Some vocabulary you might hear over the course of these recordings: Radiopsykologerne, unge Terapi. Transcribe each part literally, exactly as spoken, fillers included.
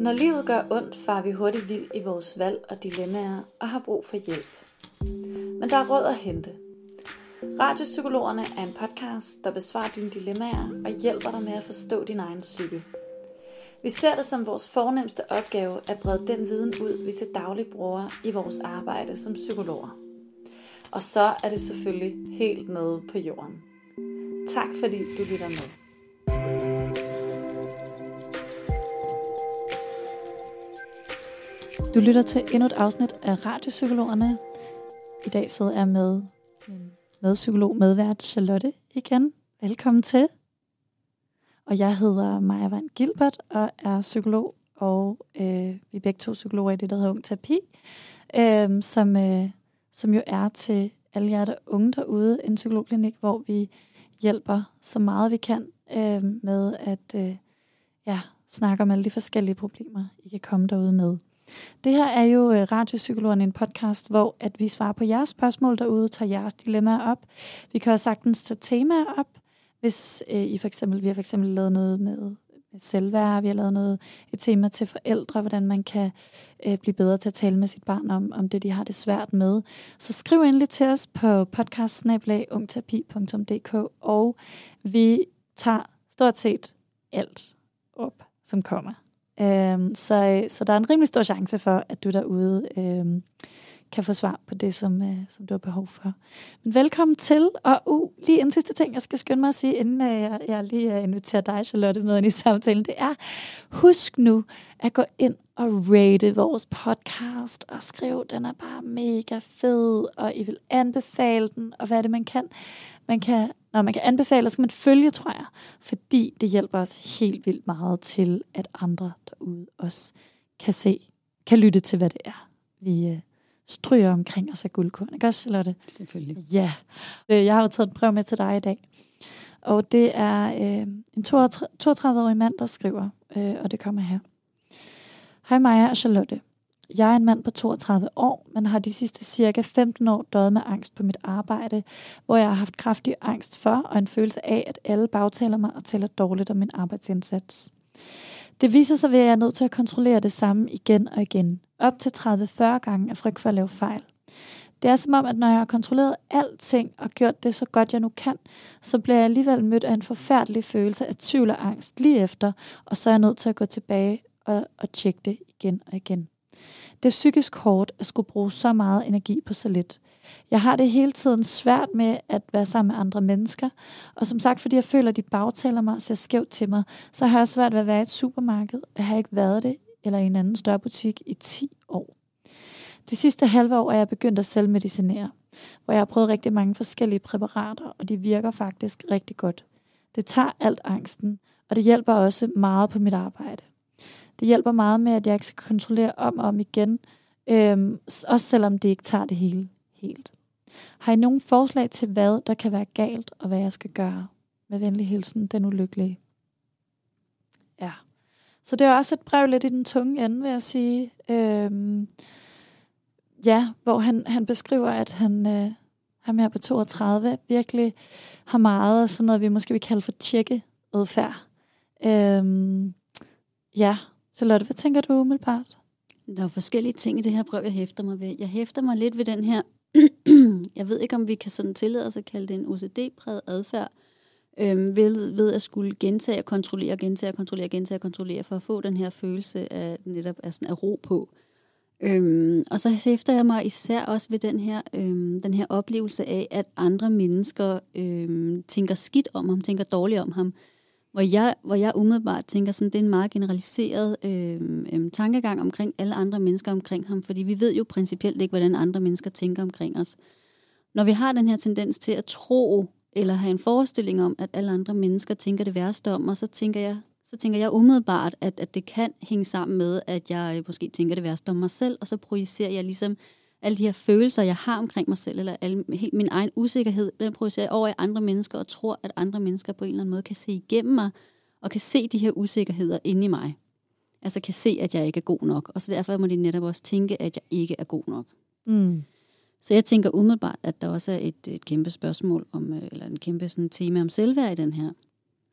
Når livet gør ondt, farer vi hurtigt vild i vores valg og dilemmaer og har brug for hjælp. Men der er råd at hente. Radiopsykologerne er en podcast, der besvarer dine dilemmaer og hjælper dig med at forstå din egen psyke. Vi ser det som vores fornemste opgave at brede den viden ud, vi til daglig bruger i vores arbejde som psykologer. Og så er det selvfølgelig helt nede på jorden. Tak fordi du lytter med. Du lytter til endnu et afsnit af Radiopsykologerne. I dag sidder jeg med medpsykolog medvært Charlotte igen. Velkommen til. Og jeg hedder Maja Van Gilbert og er psykolog, og øh, vi er begge to psykologer i det, der hedder Unge Terapi, øh, som, øh, som jo er til alle jer, der unge derude, en psykologklinik, hvor vi hjælper så meget vi kan øh, med at øh, ja, snakke om alle de forskellige problemer, I kan komme derude med. Det her er jo øh, Radiopsykologerne, en podcast, hvor at vi svarer på jeres spørgsmål derude, tager jeres dilemmaer op. Vi kan også sagtens tage temaer op. Hvis øh, I for eksempel, vi har for eksempel lavet noget med, med selvværd, vi har lavet noget, et tema til forældre, hvordan man kan øh, blive bedre til at tale med sit barn om, om det, de har det svært med. Så skriv endelig til os på podcast snabel-a ung terapi punktum d k, og vi tager stort set alt op, som kommer. Øhm, så, så der er en rimelig stor chance for, at du derude øhm, kan få svar på det, som, øh, som du har behov for. Men velkommen til, og uh, lige en sidste ting, jeg skal skynde mig at sige, inden øh, jeg, jeg lige inviterer dig, Charlotte, med ind i samtalen, det er, husk nu at gå ind og rate vores podcast, og skriv, den er bare mega fed, og I vil anbefale den, og hvad er det, man kan? Man kan, når man kan anbefale, så kan man følge, tror jeg, fordi det hjælper os helt vildt meget til, at andre derude også kan se, kan lytte til, hvad det er, vi øh, stryger omkring os af guldkorn. Ikke også, Charlotte? Selvfølgelig. Ja. Yeah. Jeg har jo taget et brev med til dig i dag. Og det er øh, en toogtredive-årig mand, der skriver, øh, og det kommer her. Hej Maja og Charlotte. Jeg er en mand på toogtredive år, men har de sidste cirka femten år døjet med angst på mit arbejde, hvor jeg har haft kraftig angst for og en følelse af, at alle bagtaler mig og taler dårligt om min arbejdsindsats. Det viser sig ved, at jeg er nødt til at kontrollere det samme igen og igen. Op til tredive til fyrre gange af frygt for at lave fejl. Det er som om, at når jeg har kontrolleret alting og gjort det så godt jeg nu kan, så bliver jeg alligevel mødt af en forfærdelig følelse af tvivl og angst lige efter, og så er jeg nødt til at gå tilbage og, og tjekke det igen og igen. Det er psykisk hårdt at skulle bruge så meget energi på så lidt. Jeg har det hele tiden svært med at være sammen med andre mennesker, og som sagt, fordi jeg føler, at de bagtaler mig og ser skævt til mig, så har jeg svært ved at være i et supermarked, og jeg har ikke været det eller i en anden større butik i ti år. De sidste halve år er jeg begyndt at selvmedicinere, hvor jeg har prøvet rigtig mange forskellige præparater, og de virker faktisk rigtig godt. Det tager alt angsten, og det hjælper også meget på mit arbejde. Det hjælper meget med, at jeg ikke skal kontrollere om og om igen, øhm, også selvom det ikke tager det hele helt. Har I nogen forslag til, hvad der kan være galt, og hvad jeg skal gøre? Med venlig hilsen, den ulykkelige. Ja. Så det er også et brev lidt i den tunge ende, vil jeg sige. Øhm, ja, hvor han, han beskriver, at han, øh, ham her på toogtredive virkelig har meget af sådan noget, vi måske vil kalde for tjekkeadfærd. Øhm, ja, Charlotte, hvad tænker du umiddelbart? Der er forskellige ting i det her brev, jeg hæfter mig ved. Jeg hæfter mig lidt ved den her, jeg ved ikke, om vi kan sådan tillade os at kalde det en O C D-præget adfærd, Øhm, ved, ved at skulle gentage og kontrollere, gentage og kontrollere, gentage og kontrollere, for at få den her følelse af, netop, af, sådan, af ro på. Øhm, og så hæfter jeg mig især også ved den her, øhm, den her oplevelse af, at andre mennesker øhm, tænker skidt om ham, tænker dårligt om ham. Hvor jeg, hvor jeg umiddelbart tænker, sådan, det er en meget generaliseret øhm, øhm, tankegang omkring alle andre mennesker omkring ham, fordi vi ved jo principielt ikke, hvordan andre mennesker tænker omkring os. Når vi har den her tendens til at tro, eller have en forestilling om, at alle andre mennesker tænker det værste om, og så tænker jeg, så tænker jeg umiddelbart, at, at det kan hænge sammen med, at jeg måske tænker det værste om mig selv, og så projicerer jeg ligesom alle de her følelser, jeg har omkring mig selv, eller alle, helt min egen usikkerhed, den projicerer jeg over i andre mennesker, og tror, at andre mennesker på en eller anden måde kan se igennem mig, og kan se de her usikkerheder inde i mig. Altså kan se, at jeg ikke er god nok, og så derfor må de netop også tænke, at jeg ikke er god nok. Mm. Så jeg tænker umiddelbart, at der også er et, et kæmpe spørgsmål om, eller en kæmpe sådan, tema om selvværd i den her.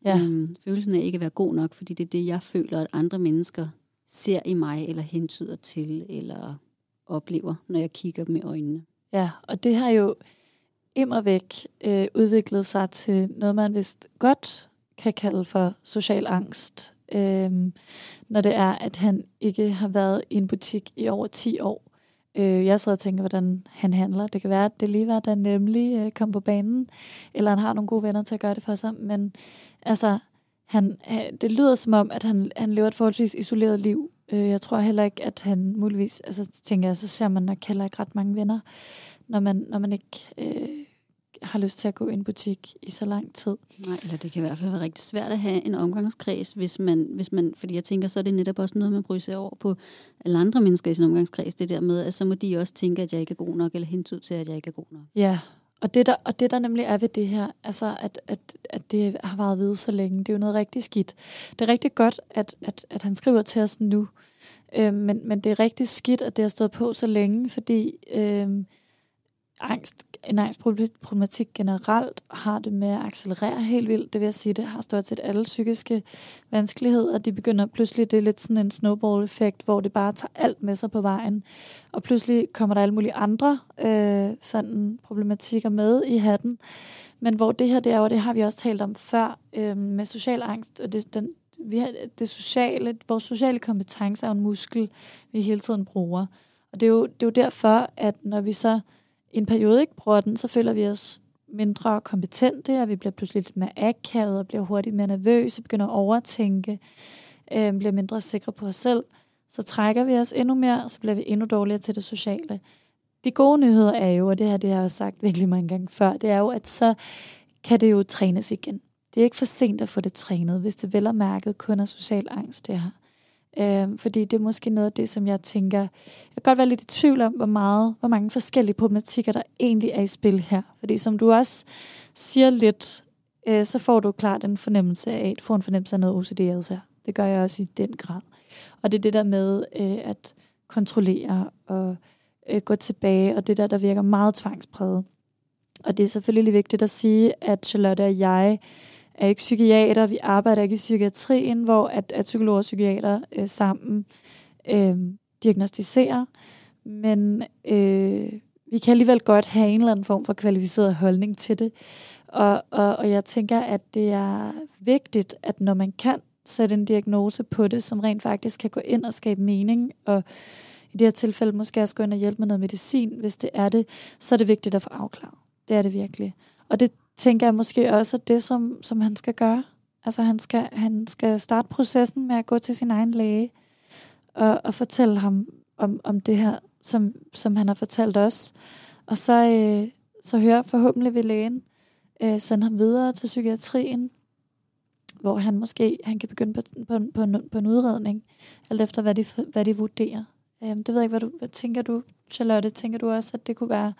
Ja. Øhm, følelsen af ikke at være god nok, fordi det er det, jeg føler, at andre mennesker ser i mig, eller hentyder til, eller oplever, når jeg kigger dem i øjnene. Ja, og det har jo immervæk øh, udviklet sig til noget, man vist godt kan kalde for social angst, øh, når det er, at han ikke har været i en butik i over ti år. Øh, jeg sidder og tænker, hvordan han handler. Det kan være, at det lige var, der nemlig øh, kom på banen, eller han har nogle gode venner til at gøre det for sig, men altså... Han, det lyder som om, at han, han lever et forholdsvis isoleret liv. Jeg tror heller ikke, at han muligvis... Altså, tænker jeg, så ser man nok heller ikke ret mange venner, når man, når man ikke øh, har lyst til at gå i en butik i så lang tid. Nej, eller det kan i hvert fald være rigtig svært at have en omgangskreds, hvis man... Hvis man fordi jeg tænker, så er det netop også noget, man bryder sig over på alle andre mennesker i sin omgangskreds. Det der med, at så må de også tænke, at jeg ikke er god nok, eller hentyde til, at jeg ikke er god nok. Ja, Og det, der, og det, der nemlig er ved det her, altså at, at, at det har været ved så længe, det er jo noget rigtig skidt. Det er rigtig godt, at, at, at han skriver til os nu, øh, men, men det er rigtig skidt, at det har stået på så længe, fordi øh, angst, en angstproblematik generelt har det med at accelerere helt vildt. Det vil jeg sige, det har stort set alle psykiske vanskeligheder. De begynder pludselig, det er lidt sådan en snowball-effekt, hvor det bare tager alt med sig på vejen. Og pludselig kommer der alle mulige andre øh, sådan problematikker med i hatten. Men hvor det her, det er, og det har vi også talt om før, øh, med social angst, og det, den, vi har, det sociale, vores sociale kompetence er jo en muskel, vi hele tiden bruger. Og det er jo, det er jo derfor, at når vi så en periode ikke bruger den, så føler vi os mindre kompetente, og vi bliver pludselig lidt mere akavet, og bliver hurtigt mere nervøse, begynder at overtænke, øh, bliver mindre sikre på os selv. Så trækker vi os endnu mere, og så bliver vi endnu dårligere til det sociale. De gode nyheder er jo, og det her det har jeg jo sagt virkelig mange gange før, det er jo, at så kan det jo trænes igen. Det er ikke for sent at få det trænet, hvis det vel og mærket kun er social angst, det her. Øh, fordi det er måske noget af det, som jeg tænker, jeg kan godt være lidt i tvivl om, hvor meget, hvor mange forskellige problematikker, der egentlig er i spil her. Fordi som du også siger lidt, øh, så får du klart en fornemmelse af, du får en fornemmelse af noget O C D-adfærd. Det gør jeg også i den grad. Og det er det der med øh, at kontrollere og øh, gå tilbage, og det der, der virker meget tvangspræget. Og det er selvfølgelig vigtigt at sige, at Charlotte og jeg er ikke psykiater, vi arbejder ikke i psykiatrien, hvor at, at psykologer og psykiater øh, sammen øh, diagnostiserer, men øh, vi kan alligevel godt have en eller anden form for kvalificeret holdning til det, og, og, og jeg tænker, at det er vigtigt, at når man kan sætte en diagnose på det, som rent faktisk kan gå ind og skabe mening, og i det her tilfælde måske også gå ind og hjælpe med noget medicin, hvis det er det, så er det vigtigt at få afklaret. Det er det virkelig. Og det tænker jeg måske også, at det, som, som han skal gøre. Altså, han skal, han skal starte processen med at gå til sin egen læge og, og fortælle ham om, om det her, som, som han har fortalt os. Og så, øh, så høre forhåbentlig ved lægen, øh, sende ham videre til psykiatrien, hvor han måske han kan begynde på, på, på, en, på en udredning, alt efter, hvad de, hvad de vurderer. Øh, det ved jeg ikke, hvad, du, hvad tænker du, Charlotte? Tænker du også, at det kunne være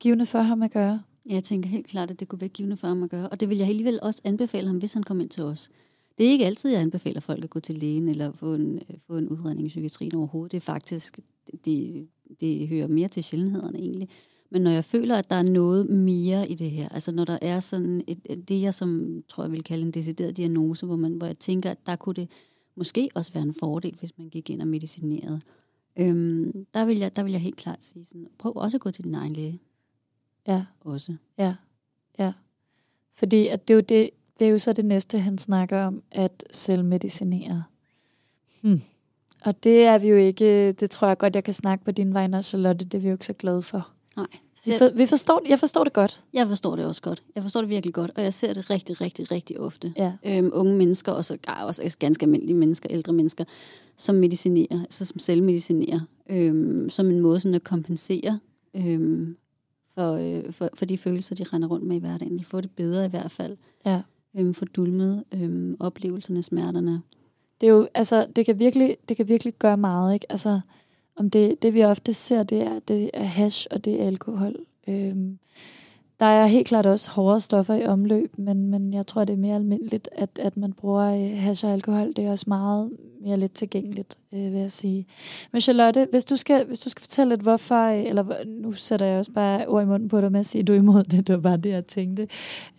givende for ham at gøre? Jeg tænker helt klart, at det kunne være givende for ham at gøre. Og det vil jeg alligevel også anbefale ham, hvis han kom ind til os. Det er ikke altid, jeg anbefaler folk at gå til lægen eller få en, få en udredning i psykiatrien overhovedet. Det er faktisk, det, det hører mere til sjældenhederne egentlig. Men når jeg føler, at der er noget mere i det her, altså når der er sådan et, det, jeg som tror, jeg vil kalde en decideret diagnose, hvor, man, hvor jeg tænker, at der kunne det måske også være en fordel, hvis man gik ind og medicinerede. Øhm, der, vil jeg, der vil jeg helt klart sige, sådan, prøv også at gå til din egen læge. Ja, også. Ja, ja. Fordi at det, er jo det, det er jo så det næste, han snakker om, at selvmedicinere. Hmm. Og det er vi jo ikke, det tror jeg godt, jeg kan snakke på dine vegne, Charlotte, det er vi jo ikke så glade for. Nej. Vi for, vi forstår, jeg forstår det godt. Jeg forstår det også godt. Jeg forstår det virkelig godt, og jeg ser det rigtig, rigtig, rigtig ofte. Ja. Øhm, unge mennesker, og så også ganske almindelige mennesker, ældre mennesker, som medicinerer, altså som selvmedicinerer, øhm, som en måde sådan at kompensere, øhm, For, øh, for, for de følelser, de render rundt med i hverdagen. De får det bedre i hvert fald. Ja. Øhm, for dulmet øhm, oplevelserne, smerterne. Det er jo, altså, det kan virkelig, det kan virkelig gøre meget, ikke? Altså, om det, det vi ofte ser, det er, det er hash og det er alkohol. Øhm, Der er helt klart også hårde stoffer i omløb, men, men jeg tror, det er mere almindeligt, at, at man bruger hash og alkohol. Det er også meget mere lidt tilgængeligt, øh, vil jeg sige. Men Charlotte, hvis du skal, hvis du skal fortælle lidt, hvorfor, eller nu sætter jeg også bare ord i munden på dig med at sige, at du er imod det, det var bare det, jeg tænkte.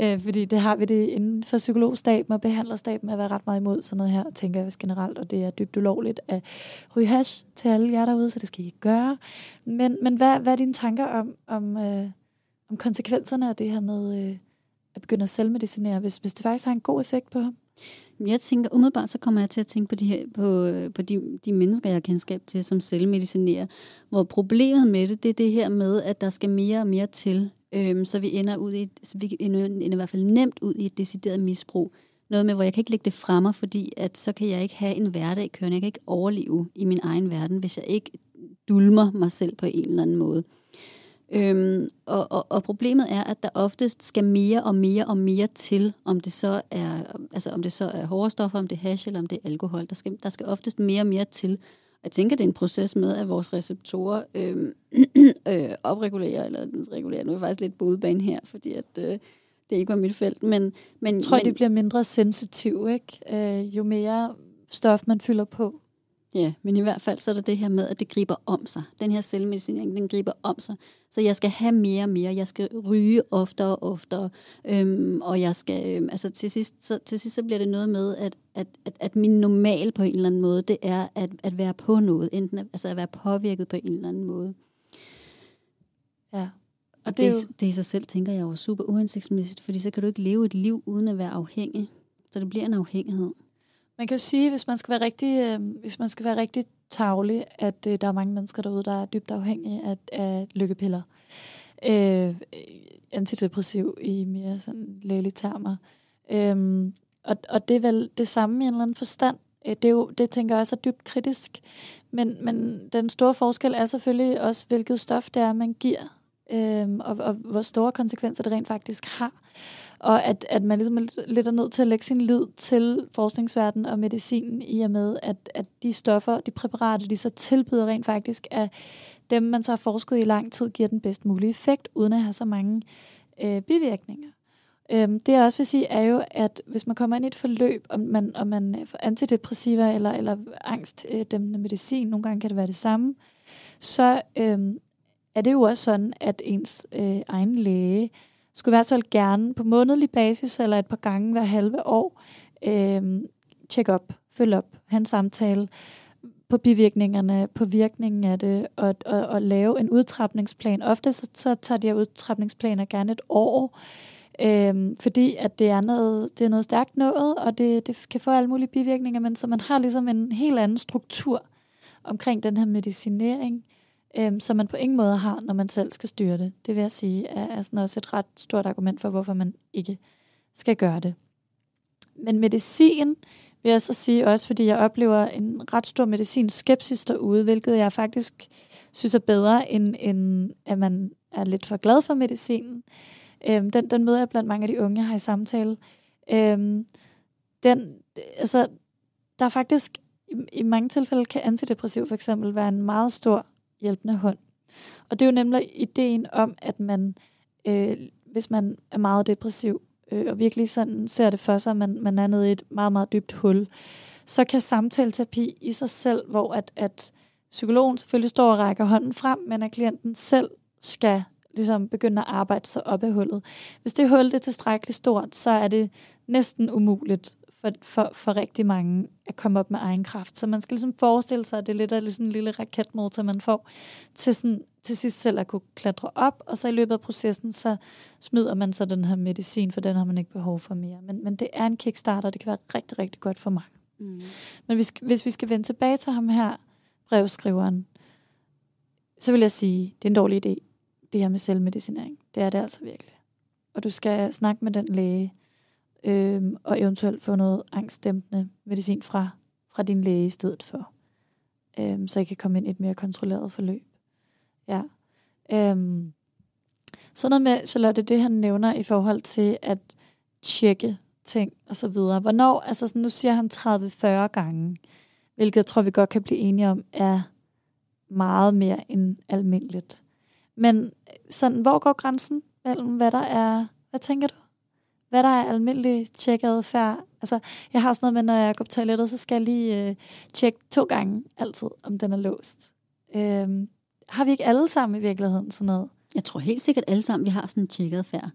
Øh, fordi det har vi det inden for psykologstaben og behandlerstaben at være ret meget imod sådan noget her, tænker jeg generelt, og det er dybt ulovligt at ryge hash til alle jer derude, så det skal I ikke gøre. Men, men hvad, hvad er dine tanker om, om øh, om konsekvenserne af det her med øh, at begynde at selvmedicinere, hvis, hvis det faktisk har en god effekt på ham? Jeg tænker, umiddelbart så kommer jeg til at tænke på de, her, på, på de, de mennesker, jeg har kendskab til, som selvmedicinerer, hvor problemet med det, det er det her med, at der skal mere og mere til, øhm, så vi ender ud i, så vi ender, ender i hvert fald nemt ud i et decideret misbrug. Noget med, hvor jeg kan ikke lægge det fra mig, fordi at så kan jeg ikke have en hverdag kørende, jeg kan ikke overleve i min egen verden, hvis jeg ikke dulmer mig selv på en eller anden måde. Øhm, og, og, og problemet er, at der oftest skal mere og mere og mere til, om det så er, altså om det så er hårde stoffer, om det er hash eller om det er alkohol. Der skal, der skal oftest mere og mere til. Og jeg tænker, det er en proces med, at vores receptorer øhm, øh, opregulerer, eller regulerer. Nu er jeg faktisk lidt på udebane her, fordi at, øh, det ikke var mit felt. Men, men, jeg tror, men, det bliver mindre sensitiv, ikke? Øh, jo mere stof man fylder på. Ja, men i hvert fald så er der det her med, at det griber om sig. Den her selvmedicinering, den griber om sig. Så jeg skal have mere og mere. Jeg skal ryge oftere og oftere. Øhm, og jeg skal, øhm, altså til sidst, så, til sidst så bliver det noget med, at, at, at, at min normal på en eller anden måde, det er at, at være på noget. Enten at, altså at være påvirket på en eller anden måde. Ja. Og, og det, det, jo... det i sig selv, tænker jeg, er super uhensigtsmæssigt, fordi så kan du ikke leve et liv uden at være afhængig. Så det bliver en afhængighed. Man kan jo sige, hvis man skal være rigtig, øh, hvis man skal være rigtig tarvelig, at øh, der er mange mennesker derude, der er dybt afhængige af, af lykkepiller, øh, antidepressiv i mere sådan lægelige termer. Øh, og, og det er vel det samme i en eller anden forstand. Det, er jo, det tænker jeg også er dybt kritisk, men, men den store forskel er selvfølgelig også, hvilket stof det er, man giver, øh, og, og hvor store konsekvenser det rent faktisk har. Og at, at man ligesom lidt er nødt til at lægge sin lid til forskningsverdenen og medicinen, i og med, at, at de stoffer, de præparater, de så tilbyder rent faktisk, at dem, man så har forsket i lang tid, giver den bedst mulige effekt, uden at have så mange øh, bivirkninger. Øhm, det jeg også vil sige, er jo, at hvis man kommer ind i et forløb, om man, om man får antidepressiva eller, eller angstdæmpende medicin, nogle gange kan det være det samme, så øhm, er det jo også sådan, at ens øh, egen læge, skulle i hvert fald gerne på månedlig basis, eller et par gange hver halve år, øh, check up, følge op, have en samtale på bivirkningerne, på virkningen af det, og, og, og lave en udtrapningsplan. Ofte så, så tager de her udtrapningsplaner gerne et år, øh, fordi at det er noget, det er noget stærkt noget, og det, det kan få alle mulige bivirkninger, men så man har ligesom en helt anden struktur omkring den her medicinering, som man på ingen måde har, når man selv skal styre det. Det vil jeg sige, er sådan også et ret stort argument for, hvorfor man ikke skal gøre det. Men medicin, vil jeg så sige også, fordi jeg oplever en ret stor medicinskepsis derude, hvilket jeg faktisk synes er bedre, end, end at man er lidt for glad for medicinen. Øhm, den, den møder jeg blandt mange af de unge, jeg har i samtale. Øhm, den, altså, der er faktisk, i, i mange tilfælde kan antidepressiv for eksempel være en meget stor hjælpende hånd. Og det er jo nemlig ideen om, at man, øh, hvis man er meget depressiv, øh, og virkelig sådan ser det for sig, at man, man er nede i et meget, meget dybt hul, så kan samtaleterapi i sig selv, hvor at, at psykologen selvfølgelig står og rækker hånden frem, men at klienten selv skal ligesom begynde at arbejde sig op af hullet. Hvis det hul er tilstrækkeligt stort, så er det næsten umuligt For, for, for rigtig mange at komme op med egen kraft. Så man skal ligesom forestille sig, at det er lidt af sådan en lille raketmotor, man får til, sådan, til sidst selv at kunne klatre op, og så i løbet af processen, så smider man så den her medicin, for den har man ikke behov for mere. Men, men det er en kickstarter, og det kan være rigtig, rigtig godt for mange. Mm. Men hvis, hvis vi skal vende tilbage til ham her, brevskriveren, så vil jeg sige, det er en dårlig idé, det her med selvmedicinering. Det er det altså virkelig. Og du skal snakke med den læge, Øhm, og eventuelt få noget angstdæmpende medicin fra, fra din læge i stedet for, øhm, så I kan komme ind i et mere kontrolleret forløb. Ja. Øhm, sådan noget med, Charlotte, det han nævner i forhold til at tjekke ting og så videre. Hvornår, altså sådan, nu siger han tredive til fyrre gange, hvilket jeg tror, vi godt kan blive enige om, er meget mere end almindeligt. Men sådan, hvor går grænsen? mellem, hvad der er, hvad tænker du? Hvad der er almindelig tjekadfærd? Altså, jeg har sådan noget med, når jeg går på toilettet, så skal jeg lige øh, tjekke to gange altid, om den er låst. Øh, har vi ikke alle sammen i virkeligheden sådan noget? Jeg tror helt sikkert alle sammen, vi har sådan en tjekadfærd,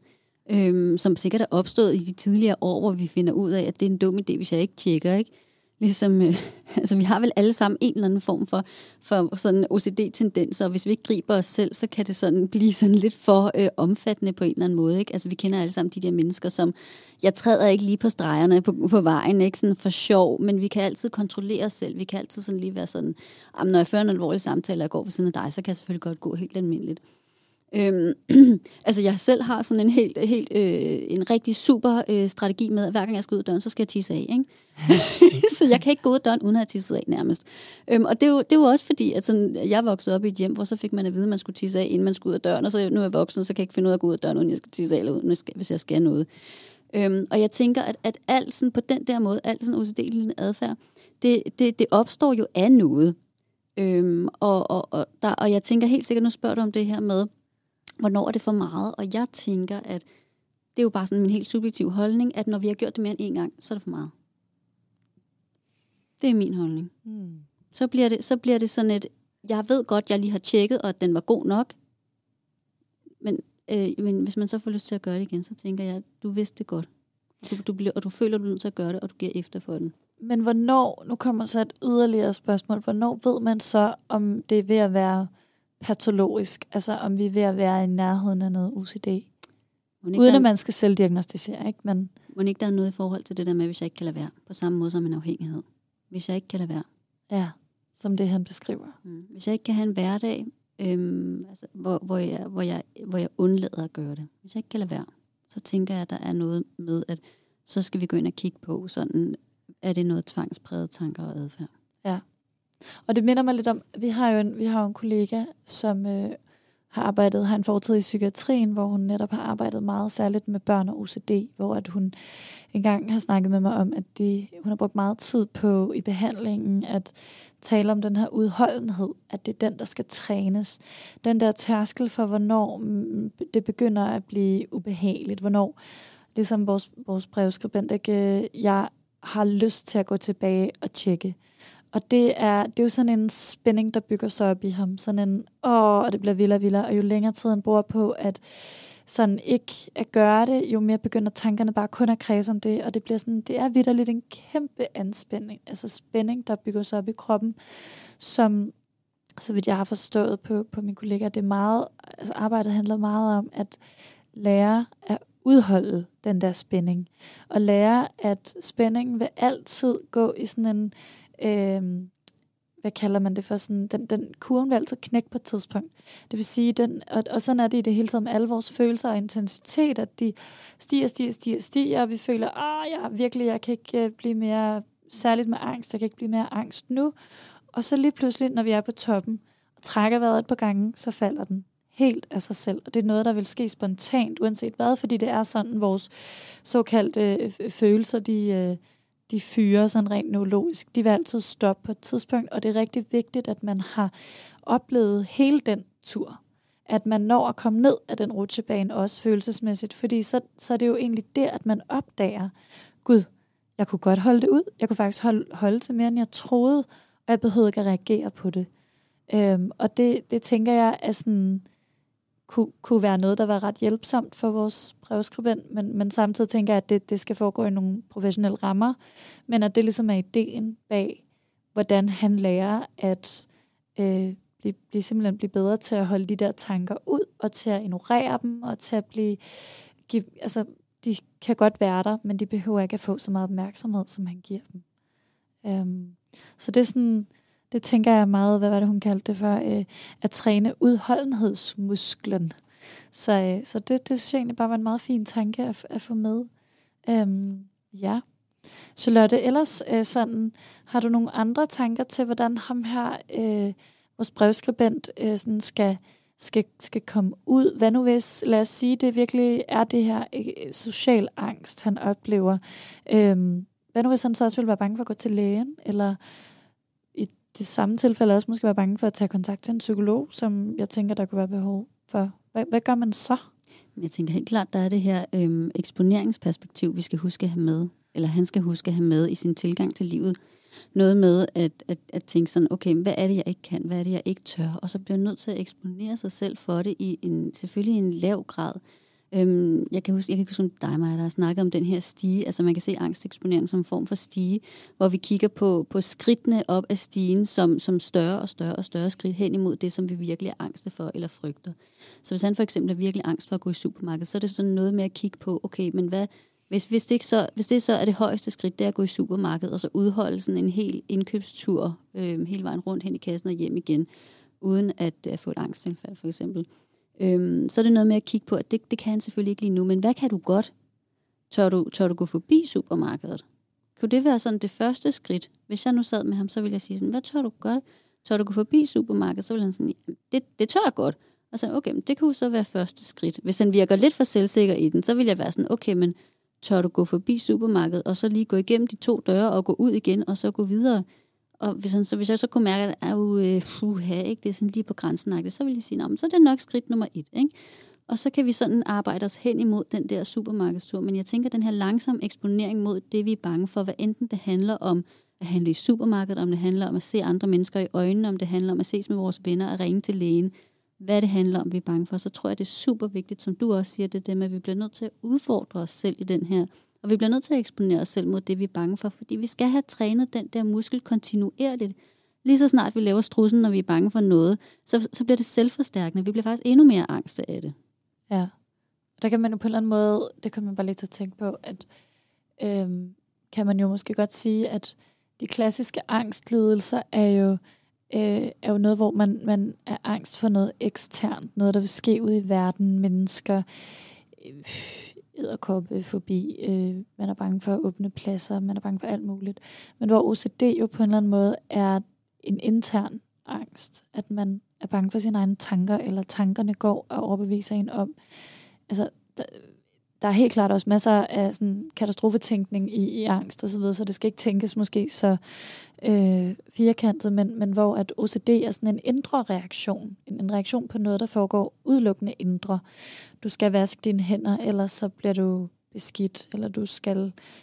øh, som sikkert er opstået i de tidligere år, hvor vi finder ud af, at det er en dum idé, hvis jeg ikke tjekker, ikke? Ligesom, øh, altså vi har vel alle sammen en eller anden form for, for sådan O C D-tendenser, og hvis vi ikke griber os selv, så kan det sådan blive sådan lidt for øh, omfattende på en eller anden måde, ikke? Altså vi kender alle sammen de der mennesker, som, jeg træder ikke lige på stregerne på, på vejen, ikke? Sådan for sjov, men vi kan altid kontrollere os selv, vi kan altid sådan lige være sådan, når jeg fører en alvorlig samtale, og går ved siden af dig, så kan jeg selvfølgelig godt gå helt almindeligt. Øhm, altså jeg selv har sådan en helt, helt øh, en rigtig super øh, strategi med, at hver gang jeg skal ud af døren, så skal jeg tisse af, ikke? Så jeg kan ikke gå ud af døren uden at have tisset af nærmest. Øhm, og det er, jo, det er jo også fordi, at sådan, jeg voksede op i et hjem, hvor så fik man at vide, at man skulle tisse af, inden man skulle ud af døren, og så nu er jeg voksen, så kan jeg ikke finde ud af at gå ud af døren, uden jeg skal tisse af, eller uden jeg skal, hvis jeg skal noget. Øhm, og jeg tænker, at, at alt sådan, på den der måde, alt sådan O C D-lignende adfærd, det, det, det opstår jo af noget. Øhm, og, og, og, der, og jeg tænker helt sikkert, nu spørger du om det her med, hvornår er det for meget? Og jeg tænker, at det er jo bare sådan min helt subjektive holdning, at når vi har gjort det mere end en gang, så er det for meget. Det er min holdning. Mm. Så, bliver det, så bliver det sådan et, jeg ved godt, jeg lige har tjekket, og at den var god nok. Men, øh, men hvis man så får lyst til at gøre det igen, så tænker jeg, du vidste det godt. Du, du bliver, og du føler, du er nødt til at gøre det, og du giver efter for den. Men hvornår, nu kommer så et yderligere spørgsmål, hvornår ved man så, om det er ved at være patologisk, altså om vi er ved at være i nærheden af noget O C D. Uden at man skal selv diagnostisere, ikke? Men må ikke der er noget i forhold til det der med, hvis jeg ikke kan lade være, på samme måde som en afhængighed. Hvis jeg ikke kan lade være. Ja, som det han beskriver. Mm. Hvis jeg ikke kan have en hverdag, øhm, altså, hvor, hvor, jeg, hvor, jeg, hvor jeg undlader at gøre det. Hvis jeg ikke kan lade være, så tænker jeg, at der er noget med, at så skal vi gå ind og kigge på, sådan er det noget tvangspræget tanker og adfærd. Ja. Og det minder mig lidt om, vi har jo en, vi har jo en kollega, som øh, har arbejdet, har en fortid i psykiatrien, hvor hun netop har arbejdet meget særligt med børn og O C D, hvor at hun engang har snakket med mig om, at de, hun har brugt meget tid på i behandlingen, at tale om den her udholdenhed, at det er den, der skal trænes. Den der tærskel for, hvornår det begynder at blive ubehageligt, hvornår, ligesom vores, vores brevskribent, ikke, jeg har lyst til at gå tilbage og tjekke. Og det er, det er jo sådan en spænding, der bygger sig op i ham. Sådan en, åh, og det bliver vildere og vildere. Og jo længere tid han bruger på, at sådan ikke at gøre det, jo mere begynder tankerne bare kun at kredse om det. Og det bliver sådan, det er vitterligt en kæmpe anspænding. Altså spænding, der bygger sig op i kroppen, som, så vidt jeg har forstået på, på mine kollegaer, det er meget, altså arbejdet handler meget om at lære at udholde den der spænding. Og lære, at spændingen vil altid gå i sådan en, Øhm, hvad kalder man det for, sådan, den, den kurven vil altid knække på et tidspunkt. Det vil sige, den, og, og sådan er det i det hele taget med alle vores følelser og intensitet, at de stiger, stiger, stiger, stiger, og vi føler, at jeg, virkelig, jeg kan ikke blive mere, særligt med angst, jeg kan ikke blive mere angst nu. Og så lige pludselig, når vi er på toppen, og trækker vejret et par gange, så falder den helt af sig selv. Og det er noget, der vil ske spontant, uanset hvad, fordi det er sådan, vores såkaldte øh, følelser, de... Øh, de fyrer sådan rent neurologisk. De vil altid stoppe på et tidspunkt, og det er rigtig vigtigt, at man har oplevet hele den tur. At man når at komme ned af den rutsjebane også følelsesmæssigt, fordi så, så er det jo egentlig der, at man opdager, gud, jeg kunne godt holde det ud, jeg kunne faktisk holde, holde til mere, end jeg troede, og jeg behøvede ikke at reagere på det. Øhm, og det, det tænker jeg er sådan, kunne, kunne være noget, der var ret hjælpsomt for vores brevskribent, men, men samtidig tænker jeg, at det, det skal foregå i nogle professionelle rammer, men at det ligesom er ideen bag, hvordan han lærer at øh, blive, blive, simpelthen blive bedre til at holde de der tanker ud, og til at ignorere dem, og til at blive, give, altså de kan godt være der, men de behøver ikke at få så meget opmærksomhed, som han giver dem. Øhm, så det er sådan, det tænker jeg meget, hvad var det, hun kaldte det for, øh, at træne udholdenhedsmusklen. Så, øh, så det, det synes jeg egentlig bare var en meget fin tanke at, at få med. Øhm, ja. Charlotte, ellers øh, sådan, har du nogle andre tanker til, hvordan ham her, øh, vores brevskribent, øh, sådan skal, skal, skal komme ud? Hvad nu hvis, lad os sige, det virkelig er det her øh, social angst, han oplever. Øhm, hvad nu hvis han så også ville være bange for at gå til lægen, eller det samme tilfælde også måske være bange for at tage kontakt til en psykolog, som jeg tænker, der kunne være behov for. Hvad, hvad gør man så? Jeg tænker helt klart, der er det her øhm, eksponeringsperspektiv, vi skal huske at have med, eller han skal huske at have med i sin tilgang til livet. Noget med at, at, at tænke sådan, okay, hvad er det, jeg ikke kan? Hvad er det, jeg ikke tør? Og så bliver jeg nødt til at eksponere sig selv for det i en, selvfølgelig i en lav grad. Øhm, jeg kan huske, jeg kan huske om dig, Maja, der har snakket om den her stige. Altså man kan se angsteksponering som en form for stige, hvor vi kigger på, på skridtene op af stigen som, som større og større og større skridt hen imod det, som vi virkelig er angste for eller frygter. Så hvis han for eksempel er virkelig angst for at gå i supermarkedet, så er det sådan noget med at kigge på, okay, men hvad... Hvis, hvis, det ikke så, hvis det så er det højeste skridt, det er at gå i supermarkedet, og så udholde sådan en hel indkøbstur øh, hele vejen rundt hen i kassen og hjem igen, uden at, at få et angstanfald for eksempel. Øh, så er det noget med at kigge på, at det, det kan han selvfølgelig ikke lige nu, men hvad kan du godt? Tør du, tør du gå forbi supermarkedet? Kunne det være sådan det første skridt? Hvis jeg nu sad med ham, så ville jeg sige sådan, hvad tør du godt? Tør du gå forbi supermarkedet? Så ville han sådan, det, det tør jeg godt. Og så, okay, men det kunne så være første skridt. Hvis han virker lidt for selvsikker i den, så ville jeg være sådan, okay, men tør du gå forbi supermarkedet, og så lige gå igennem de to døre, og gå ud igen, og så gå videre. Og hvis, han, så, hvis jeg så kunne mærke, at det er jo, puha, ikke? Det er sådan lige på grænsen, så vil jeg sige, nå, men så er det nok skridt nummer et. Ikke? Og så kan vi sådan arbejde os hen imod den der supermarkedstur. Men jeg tænker, den her langsomme eksponering mod det, vi er bange for, hvad enten det handler om at handle i supermarkedet, om det handler om at se andre mennesker i øjnene, om det handler om at ses med vores venner og ringe til lægen, hvad det handler om, vi er bange for, så tror jeg, det er super vigtigt, som du også siger, det der med, at vi bliver nødt til at udfordre os selv i den her, og vi bliver nødt til at eksponere os selv mod det, vi er bange for, fordi vi skal have trænet den der muskel kontinuerligt. Lige så snart vi laver strudsen, når vi er bange for noget, så, så bliver det selvforstærkende. Vi bliver faktisk endnu mere angste af det. Ja, og der kan man jo på en eller anden måde, det kan man bare lidt til at tænke på, at øhm, kan man jo måske godt sige, at de klassiske angstlidelser er jo, Øh, er jo noget, hvor man, man er angst for noget eksternt, noget, der vil ske ude i verden, mennesker, øh, edderkoppe, fobi, øh, man er bange for åbne pladser, man er bange for alt muligt. Men hvor O C D jo på en eller anden måde er en intern angst, at man er bange for sine egne tanker, eller tankerne går og overbeviser en om. Altså, der, der er helt klart også masser af sådan katastrofetænkning i, i angst og så videre, så det skal ikke tænkes måske så øh, firkantet, men, men hvor at O C D er sådan en indre reaktion, en, en reaktion på noget, der foregår udelukkende indre. Du skal vaske dine hænder, ellers så bliver du beskidt, eller du skal,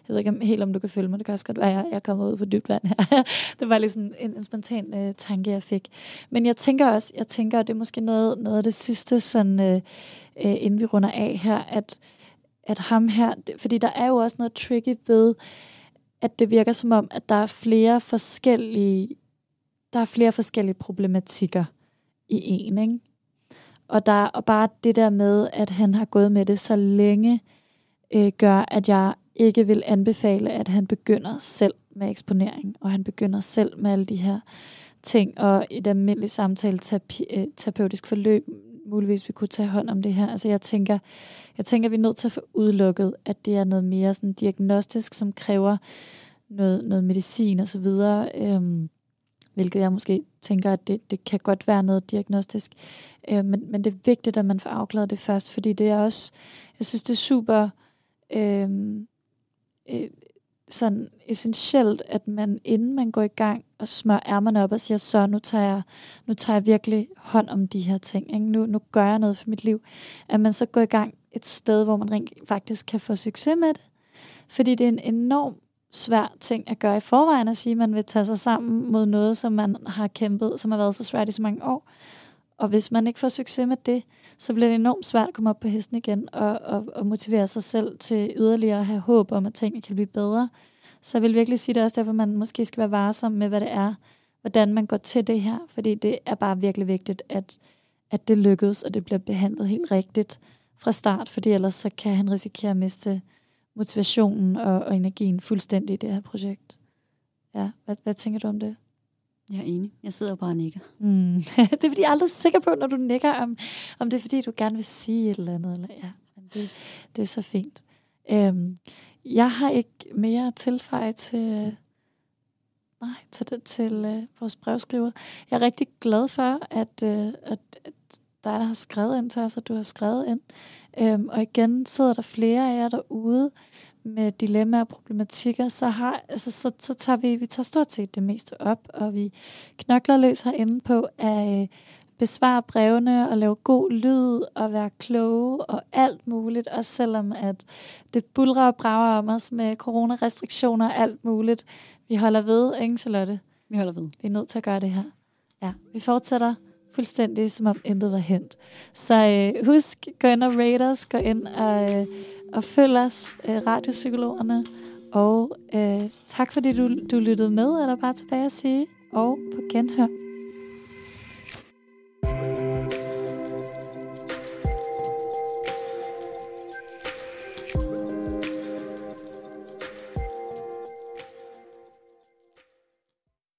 jeg ved ikke helt, om du kan følge mig, det kan også godt være, jeg er kommet ud på dybt vand her. Det var lige sådan en, en spontan øh, tanke, jeg fik. Men jeg tænker også, jeg tænker, det er måske noget, noget af det sidste, sådan, øh, øh, inden vi runder af her, at at ham her, fordi der er jo også noget tricky ved, at det virker som om, at der er flere forskellige, der er flere forskellige problematikker i en, ikke? Og, der, og bare det der med, at han har gået med det så længe, øh, gør, at jeg ikke vil anbefale, at han begynder selv med eksponering, og han begynder selv med alle de her ting, og et almindeligt samtale terapi, terapeutisk forløb, muligvis vi kunne tage hånd om det her. Altså jeg tænker, jeg tænker, vi er nødt til at få udelukket, at det er noget mere sådan diagnostisk, som kræver noget, noget medicin og så videre, øhm, hvilket jeg måske tænker, at det, det kan godt være noget diagnostisk. Øhm, men, men det er vigtigt, at man får afklaret det først, fordi det er også, jeg synes, det er super øhm, øh, sådan essentielt, at man inden man går i gang og smører ærmerne op og siger, så nu tager jeg, nu tager jeg virkelig hånd om de her ting, ikke? Nu, nu gør jeg noget for mit liv, at man så går i gang et sted, hvor man rent faktisk kan få succes med det, fordi det er en enorm svær ting at gøre i forvejen, at sige, at man vil tage sig sammen mod noget, som man har kæmpet, som har været så svært i så mange år, og hvis man ikke får succes med det, så bliver det enormt svært at komme op på hesten igen og, og, og motivere sig selv til yderligere at have håb om, at tingene kan blive bedre. Så jeg vil virkelig sige, det også derfor, man måske skal være varsom med, hvad det er, hvordan man går til det her, fordi det er bare virkelig vigtigt, at, at det lykkes, og det bliver behandlet helt rigtigt fra start, fordi ellers så kan han risikere at miste motivationen og, og energien fuldstændig i det her projekt. Ja, hvad, hvad tænker du om det? Jeg er enig. Jeg sidder bare og nikker. Mm. Det er fordi, jeg er aldrig sikker på, når du nikker, om, om det er fordi, du gerne vil sige et eller andet. Eller, ja, men det, det er så fint. Øhm, jeg har ikke mere at tilføje til, nej, til, det, til øh, vores brevskriver. Jeg er rigtig glad for, at, øh, at, at dig, der har skrevet ind til os, og du har skrevet ind. Øhm, og igen sidder der flere af jer derude med dilemmaer og problematikker, så, har, altså, så, så tager vi, vi tager stort set det meste op, og vi knokler løs herinde på at øh, besvare brevene og lave god lyd og være kloge og alt muligt, også selvom at det buldrer og brager om os med coronarestriktioner og alt muligt. Vi holder ved, ikke Charlotte? Vi holder ved. Vi er nødt til at gøre det her. Ja, vi fortsætter fuldstændig, som om intet var hent. Så øh, husk, gå ind og rate os, gå ind og, øh, og følg os, øh, Radiopsykologerne. Og øh, tak fordi du, du lyttede med, er der bare tilbage at sige, og på genhør.